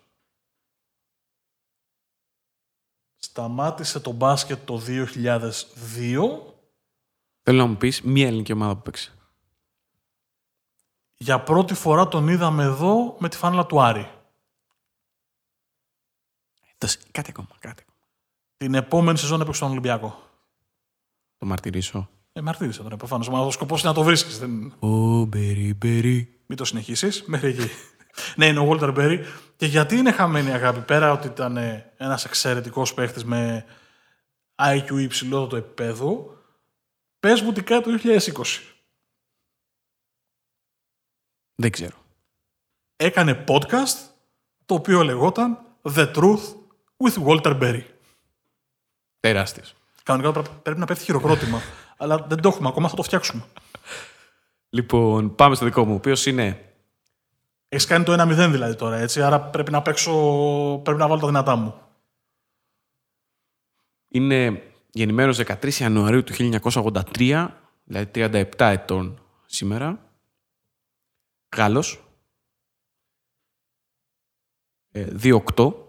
Σταμάτησε το μπάσκετ το 2002. Θέλω να μου πεις μία ελληνική ομάδα που παίξε. Για πρώτη φορά τον είδαμε εδώ με τη φάνελα του Άρη. Κάτι ακόμα. Την επόμενη σεζόν έπαιξε στον Ολυμπιακό. Το μαρτυρήσω. Μαρτύρησα τώρα, προφανώς. Ο σκοπός είναι να το βρίσκεις. Μην το συνεχίσεις. Μέχρι εκεί. Ναι, είναι ο Ουόλτερ Μπέρι. Και γιατί είναι χαμένη η αγάπη, πέρα ότι ήταν ένας εξαιρετικός παίχτης με IQ υψηλό το επίπεδο, πες μου τικά το 2020. Δεν ξέρω. Έκανε podcast το οποίο λεγόταν The Truth with Walter Berry. Τεράστιος. Κανονικά πρέπει να πέφτει χειροκρότημα, αλλά δεν το έχουμε ακόμα, θα το φτιάξουμε. Λοιπόν, πάμε στο δικό μου, ο οποίος είναι... Έχεις κάνει το 1-0 δηλαδή τώρα, έτσι, άρα πρέπει να βάλω τα δυνατά μου. Είναι γεννημένος 13 Ιανουαρίου του 1983, δηλαδή 37 ετών σήμερα. Γάλλος, 2-8, ο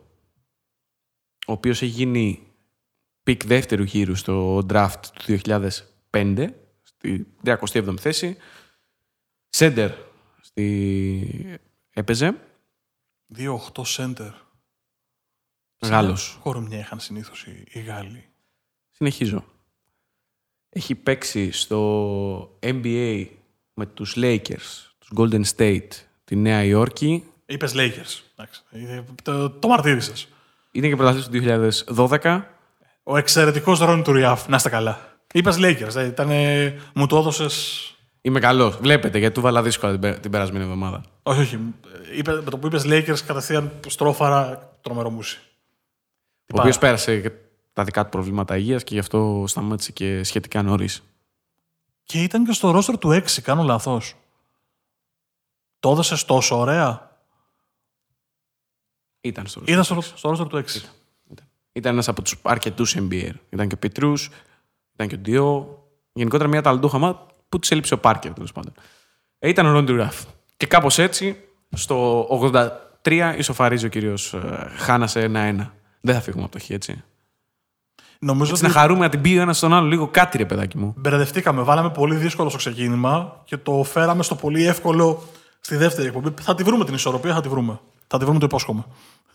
οποίος έχει γίνει πικ δεύτερου γύρου στο draft του 2005, στη 37η θέση. Σέντερ έπαιζε. 2-8 σέντερ. Γάλλος. Χώρο μια είχαν συνήθως οι Γάλλοι. Συνεχίζω. Έχει παίξει στο NBA με τους Lakers, Golden State, τη Νέα Υόρκη. Είπες Lakers. Το μαρτύρησες. Είναι και πρωταθλητής του 2012. Ο εξαιρετικός Ρόνι του Ριάφ. Να είστε καλά. Είπες Lakers. Μου το έδωσες. Είμαι καλός. Βλέπετε, γιατί του βάλα δύσκολα την περασμένη εβδομάδα. Όχι. Με το που είπες Lakers, κατευθείαν στρόφαρα τρομερό μουσι. Ο οποίος πέρασε και τα δικά του προβλήματα υγείας και γι' αυτό σταμάτησε και σχετικά νωρίς. Και ήταν και στο ρόστερ του 6, κάνω λάθος. Το έδωσες τόσο ωραία. Ήταν στο roster του 6. Ήταν ένας από τους αρκετούς NBA. Ήταν και ο Πιτρούς, ήταν και ο Ντιό. Γενικότερα μια ταλαντούχα ομάδα που της έλειψε ο Πάρκερ, τέλος πάντων. Ήταν ο Ρόντι Ραφ. Και κάπως έτσι Στο 83 ισοφαρίζει ο κύριος Χάνα σε 1-1. Δεν θα φύγουμε από το χ, έτσι. Νομίζω έτσι ότι... να χαρούμε να την πει ένα στον άλλο λίγο κάτι, ρε παιδάκι μου. Μπερδευτήκαμε. Βάλαμε πολύ δύσκολο στο ξεκίνημα και το φέραμε στο πολύ εύκολο στη δεύτερη εκπομπή. Θα τη βρούμε την ισορροπία, θα τη βρούμε. Θα τη βρούμε, το υπόσχομαι.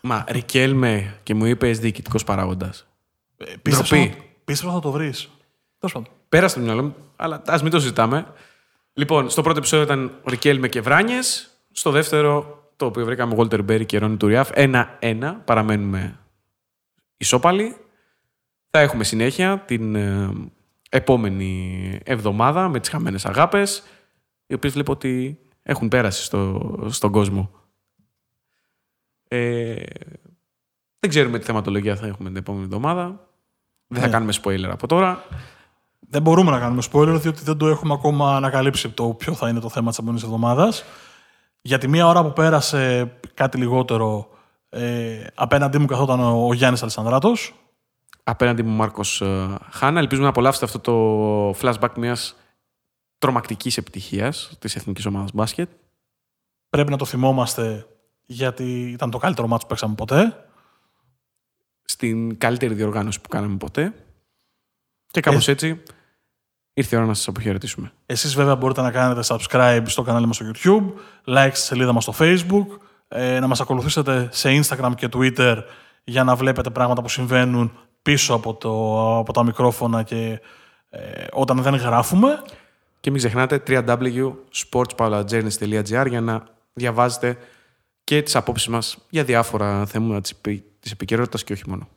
Μα Ρικέλμε και μου είπε διοικητικός παράγοντας. Πίστευα ότι θα το βρει. Πέρασε το μυαλό μου, αλλά ας μην το συζητάμε. Λοιπόν, στο πρώτο επεισόδιο ήταν Ρικέλμε και Βράνιες. Στο δεύτερο, το οποίο βρήκαμε Ουόλτερ Μπέρι και Ρόνι Τουριάφ, 1-1. Παραμένουμε ισόπαλοι. Θα έχουμε συνέχεια την επόμενη εβδομάδα με τις χαμένες αγάπες, οι οποίες βλέπω ότι έχουν πέρασει στον κόσμο. Δεν ξέρουμε τι θεματολογία θα έχουμε την επόμενη εβδομάδα. Δεν θα κάνουμε spoiler από τώρα. Δεν μπορούμε να κάνουμε spoiler, διότι δεν το έχουμε ακόμα ανακαλύψει το ποιο θα είναι το θέμα της επόμενης εβδομάδας. Για τη μία ώρα που πέρασε, κάτι λιγότερο, απέναντί μου καθόταν ο Γιάννης Αλισανδράτος. Απέναντι μου Μάρκος Χάνα. Ελπίζουμε να απολαύσετε αυτό το flashback μιας τρομακτικής επιτυχίας της εθνικής ομάδας μπάσκετ. Πρέπει να το θυμόμαστε, γιατί ήταν το καλύτερο μάτς που παίξαμε ποτέ. Στην καλύτερη διοργάνωση που κάναμε ποτέ. Και κάπως έτσι ήρθε η ώρα να σας αποχαιρετήσουμε. Εσείς βέβαια μπορείτε να κάνετε subscribe στο κανάλι μας στο YouTube, like στη σελίδα μας στο Facebook, να μας ακολουθήσετε σε Instagram και Twitter για να βλέπετε πράγματα που συμβαίνουν πίσω από τα μικρόφωνα και όταν δεν γράφουμε. Και μην ξεχνάτε www.sportspavlagernis.gr για να διαβάζετε και τις απόψεις μας για διάφορα θέματα της επικαιρότητας και όχι μόνο.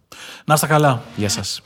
Να είστε καλά. Γεια σας.